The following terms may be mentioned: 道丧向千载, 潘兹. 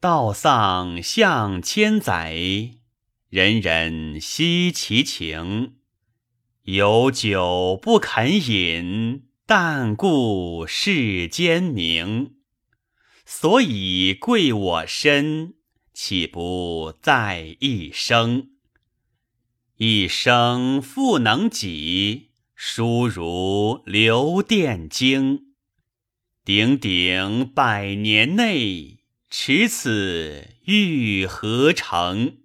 道丧向千载，人人惜其情。有酒不肯饮，但顾世间名。所以贵我身，岂不在一生？一生复能己，殊如流电经。鼎鼎百年内，持此欲何成？